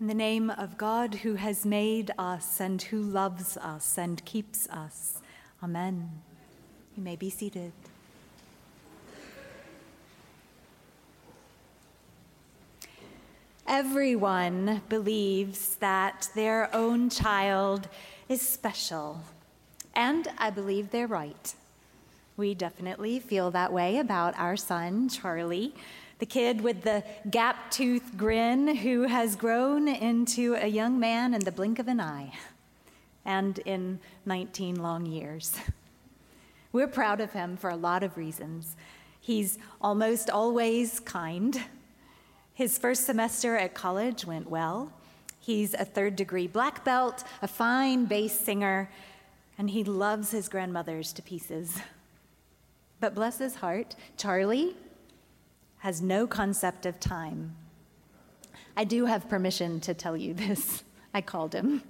In the name of God, who has made us and who loves us and keeps us. Amen. You may be seated. Everyone believes that their own child is special, and I believe they're right. We definitely feel that way about our son, Charlie, the kid with the gap-toothed grin who has grown into a young man in the blink of an eye, and in 19 long years. We're proud of him for a lot of reasons. He's almost always kind. His first semester at college went well. He's a third-degree black belt, a fine bass singer, and he loves his grandmothers to pieces. But bless his heart, Charlie has no concept of time. I do have permission to tell you this. I called him.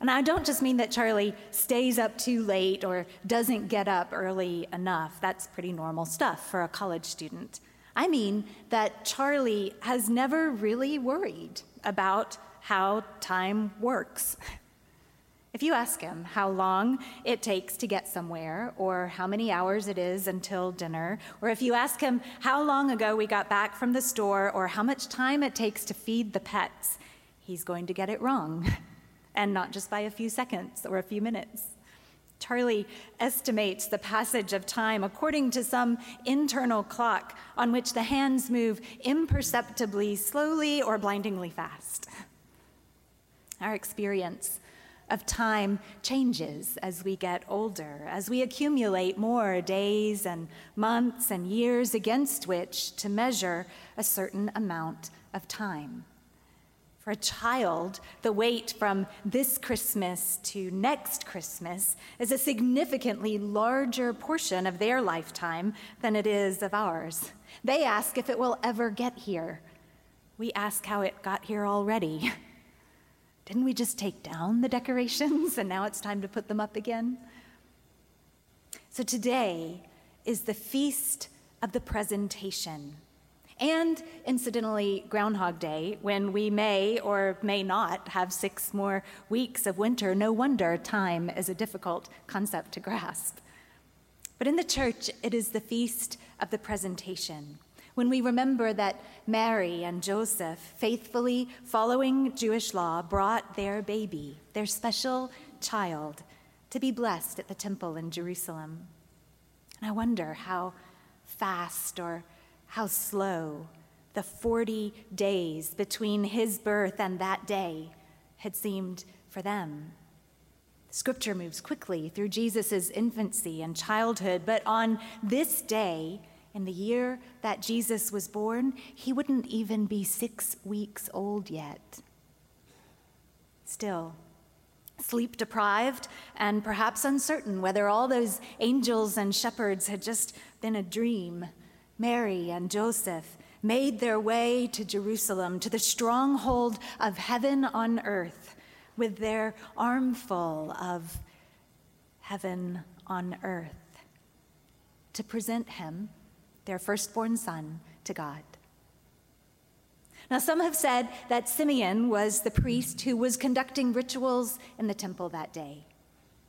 And I don't just mean that Charlie stays up too late or doesn't get up early enough. That's pretty normal stuff for a college student. I mean that Charlie has never really worried about how time works. If you ask him how long it takes to get somewhere, or how many hours it is until dinner, or if you ask him how long ago we got back from the store, or how much time it takes to feed the pets, he's going to get it wrong, and not just by a few seconds or a few minutes. Charlie estimates the passage of time according to some internal clock on which the hands move imperceptibly slowly or blindingly fast. Our experience of time changes as we get older, as we accumulate more days and months and years against which to measure a certain amount of time. For a child, the wait from this Christmas to next Christmas is a significantly larger portion of their lifetime than it is of ours. They ask if it will ever get here. We ask how it got here already. Didn't we just take down the decorations and now it's time to put them up again? So today is the Feast of the Presentation, and incidentally Groundhog Day, when we may or may not have 6 more weeks of winter. No wonder time is a difficult concept to grasp. But in the church, it is the Feast of the Presentation, when we remember that Mary and Joseph, faithfully following Jewish law, brought their baby, their special child, to be blessed at the temple in Jerusalem. And I wonder how fast or how slow the 40 days between his birth and that day had seemed for them. Scripture moves quickly through Jesus' infancy and childhood, but on this day, in the year that Jesus was born, he wouldn't even be 6 weeks old yet. Still, sleep-deprived and perhaps uncertain whether all those angels and shepherds had just been a dream, Mary and Joseph made their way to Jerusalem, to the stronghold of heaven on earth, with their armful of heaven on earth, to present him, their firstborn son, to God. Now, some have said that Simeon was the priest who was conducting rituals in the temple that day.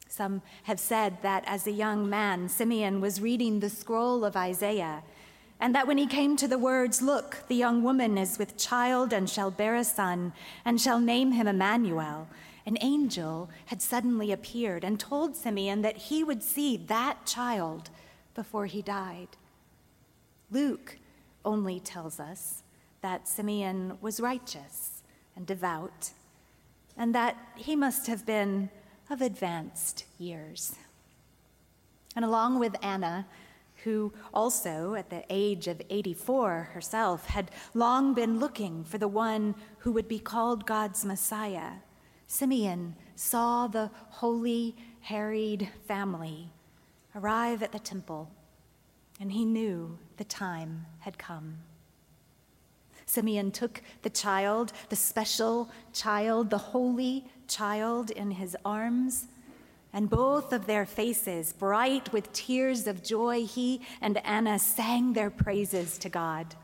Some have said that as a young man, Simeon was reading the scroll of Isaiah, and that when he came to the words, "Look, the young woman is with child and shall bear a son, and shall name him Emmanuel," an angel had suddenly appeared and told Simeon that he would see that child before he died. Luke only tells us that Simeon was righteous and devout, and that he must have been of advanced years. And along with Anna, who also, at the age of 84 herself, had long been looking for the one who would be called God's Messiah, Simeon saw the holy, harried family arrive at the temple, and he knew the time had come. Simeon took the child, the special child, the holy child, in his arms, and both of their faces bright with tears of joy, he and Anna sang their praises to God.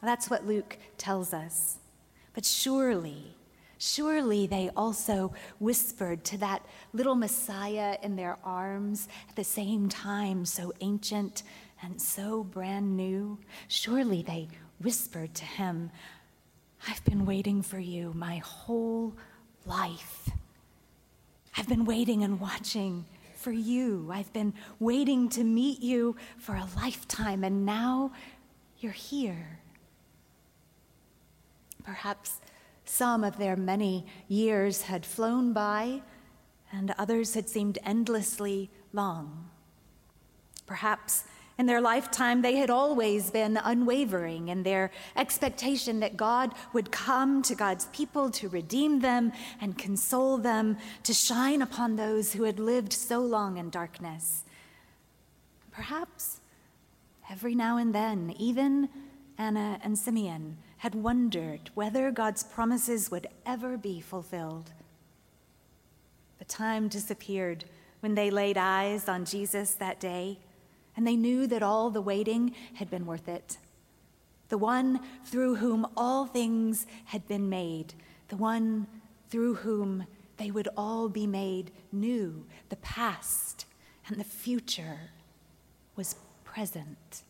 That's what Luke tells us. But surely they also whispered to that little Messiah in their arms at the same time, so ancient and so brand new. Surely they whispered to him, "I've been waiting for you my whole life. I've been waiting and watching for you. I've been waiting to meet you for a lifetime, and now you're here." Perhaps some of their many years had flown by, and others had seemed endlessly long. Perhaps in their lifetime, they had always been unwavering in their expectation that God would come to God's people to redeem them and console them, to shine upon those who had lived so long in darkness. Perhaps every now and then, even Anna and Simeon had wondered whether God's promises would ever be fulfilled. The time disappeared when they laid eyes on Jesus that day, and they knew that all the waiting had been worth it. The one through whom all things had been made, the one through whom they would all be made new, the past and the future was present.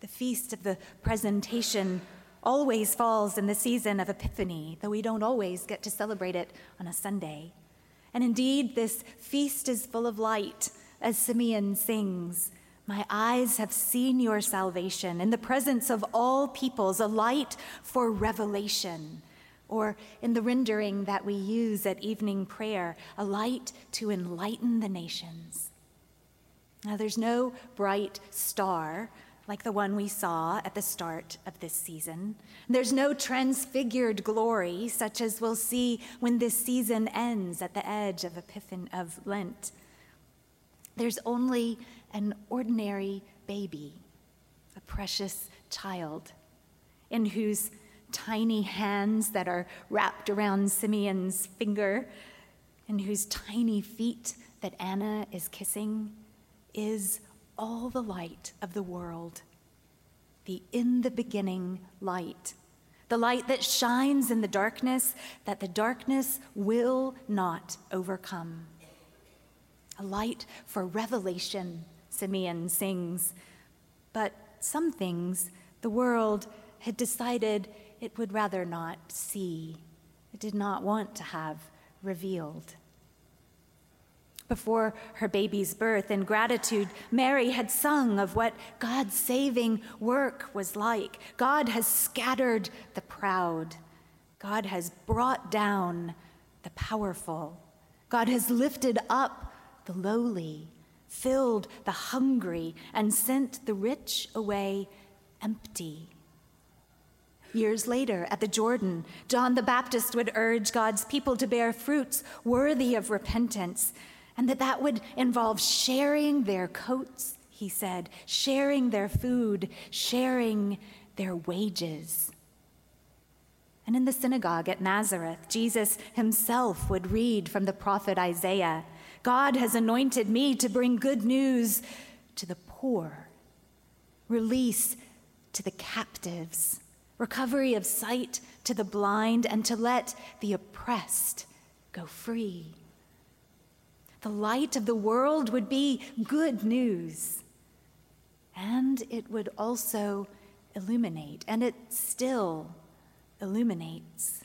The Feast of the Presentation always falls in the season of Epiphany, though we don't always get to celebrate it on a Sunday. And indeed, this feast is full of light. As Simeon sings, "My eyes have seen your salvation in the presence of all peoples, a light for revelation," or in the rendering that we use at evening prayer, "a light to enlighten the nations." Now, there's no bright star like the one we saw at the start of this season. There's no transfigured glory such as we'll see when this season ends at the edge of Epiphany of Lent. There's only an ordinary baby, a precious child, in whose tiny hands that are wrapped around Simeon's finger, and whose tiny feet that Anna is kissing, is all the light of the world, the in-the-beginning light, the light that shines in the darkness, that the darkness will not overcome. A light for revelation, Simeon sings. But some things the world had decided it would rather not see. It did not want to have revealed. Before her baby's birth, in gratitude, Mary had sung of what God's saving work was like. God has scattered the proud. God has brought down the powerful. God has lifted up the lowly, filled the hungry, and sent the rich away empty. Years later, at the Jordan, John the Baptist would urge God's people to bear fruits worthy of repentance, and that would involve sharing their coats, he said, sharing their food, sharing their wages. And in the synagogue at Nazareth, Jesus himself would read from the prophet Isaiah, "God has anointed me to bring good news to the poor, release to the captives, recovery of sight to the blind, and to let the oppressed go free." The light of the world would be good news, and it would also illuminate, and it still illuminates,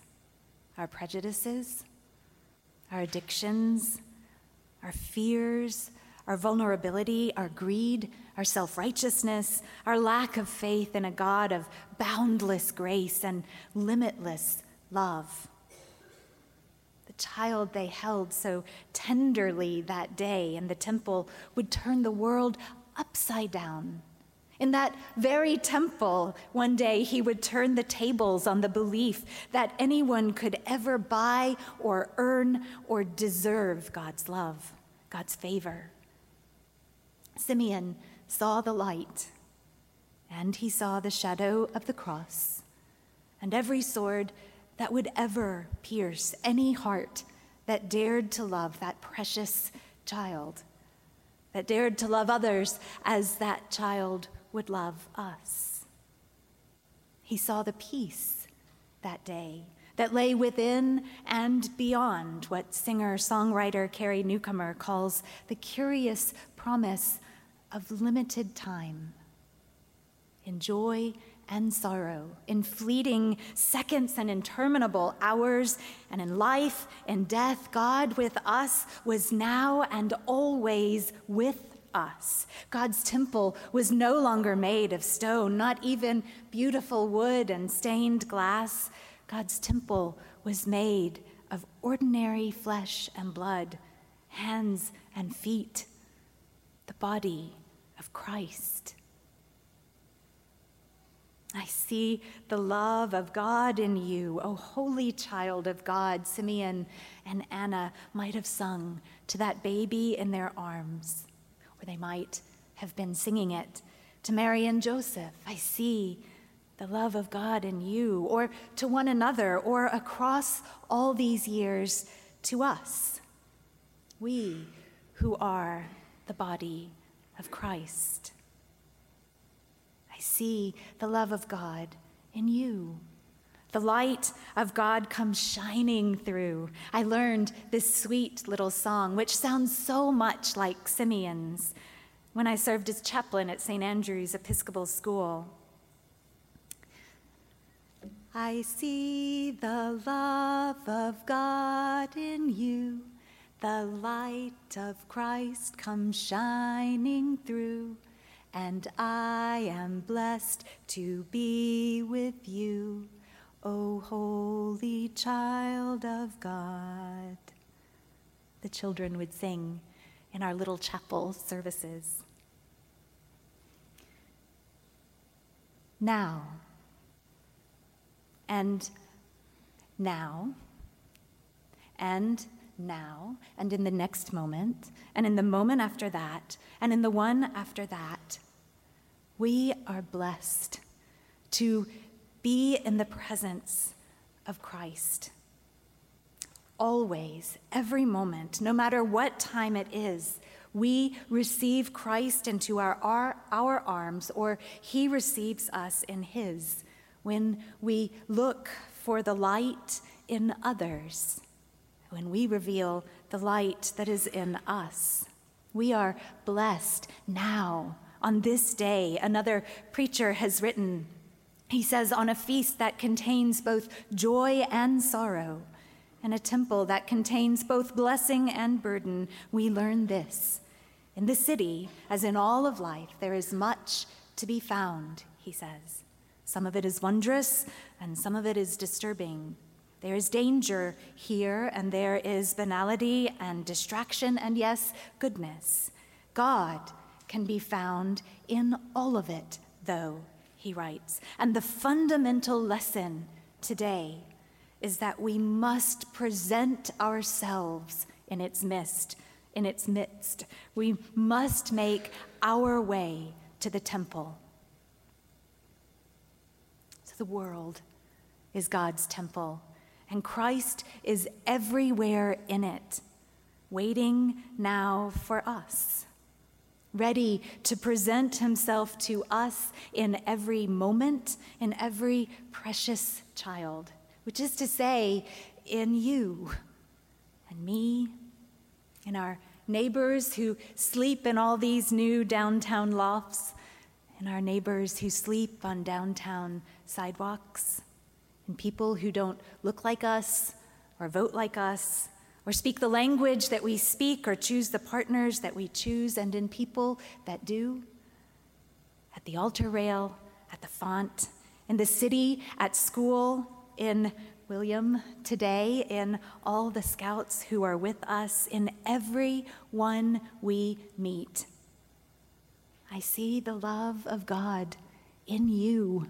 our prejudices, our addictions, our fears, our vulnerability, our greed, our self-righteousness, our lack of faith in a God of boundless grace and limitless love. The child they held so tenderly that day in the temple would turn the world upside down. In that very temple, one day he would turn the tables on the belief that anyone could ever buy or earn or deserve God's love, God's favor. Simeon saw the light, and he saw the shadow of the cross, and every sword that would ever pierce any heart that dared to love that precious child, that dared to love others as that child would love us. He saw the peace that day that lay within and beyond what singer-songwriter Carrie Newcomer calls the curious promise of limited time. In joy and sorrow, in fleeting seconds and interminable hours, and in life and death, God with us was now and always with us. God's temple was no longer made of stone, not even beautiful wood and stained glass. God's temple was made of ordinary flesh and blood, hands and feet, the body of Christ. I see the love of God in you, O holy child of God, Simeon and Anna might have sung to that baby in their arms, or they might have been singing it to Mary and Joseph. I see the love of God in you, or to one another, or across all these years to us, we who are the body of Christ. See the love of God in you. The light of God comes shining through. I learned this sweet little song, which sounds so much like Simeon's, when I served as chaplain at St. Andrew's Episcopal School. I see the love of God in you. The light of Christ comes shining through. And I am blessed to be with you, O holy child of God. The children would sing in our little chapel services. Now, and now, and now, and in the next moment, and in the moment after that, and in the one after that, we are blessed to be in the presence of Christ. Always, every moment, no matter what time it is, we receive Christ into our arms, or he receives us in his, when we look for the light in others, when we reveal the light that is in us. We are blessed now, on this day. Another preacher has written, he says, on a feast that contains both joy and sorrow, and a temple that contains both blessing and burden, we learn this. In the city, as in all of life, there is much to be found, he says. Some of it is wondrous, and some of it is disturbing. There is danger here, and there is banality and distraction, and yes, goodness. God can be found in all of it, though, he writes. And the fundamental lesson today is that we must present ourselves in its midst. We must make our way to the temple. So the world is God's temple. And Christ is everywhere in it, waiting now for us, ready to present himself to us in every moment, in every precious child, which is to say, in you and me, in our neighbors who sleep in all these new downtown lofts, in our neighbors who sleep on downtown sidewalks, and people who don't look like us, or vote like us, or speak the language that we speak, or choose the partners that we choose, and in people that do, at the altar rail, at the font, in the city, at school, in William today, in all the scouts who are with us, in every one we meet. I see the love of God in you.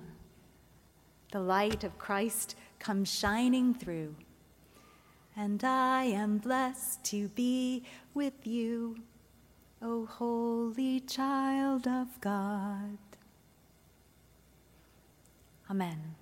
The light of Christ comes shining through. And I am blessed to be with you, O holy child of God. Amen.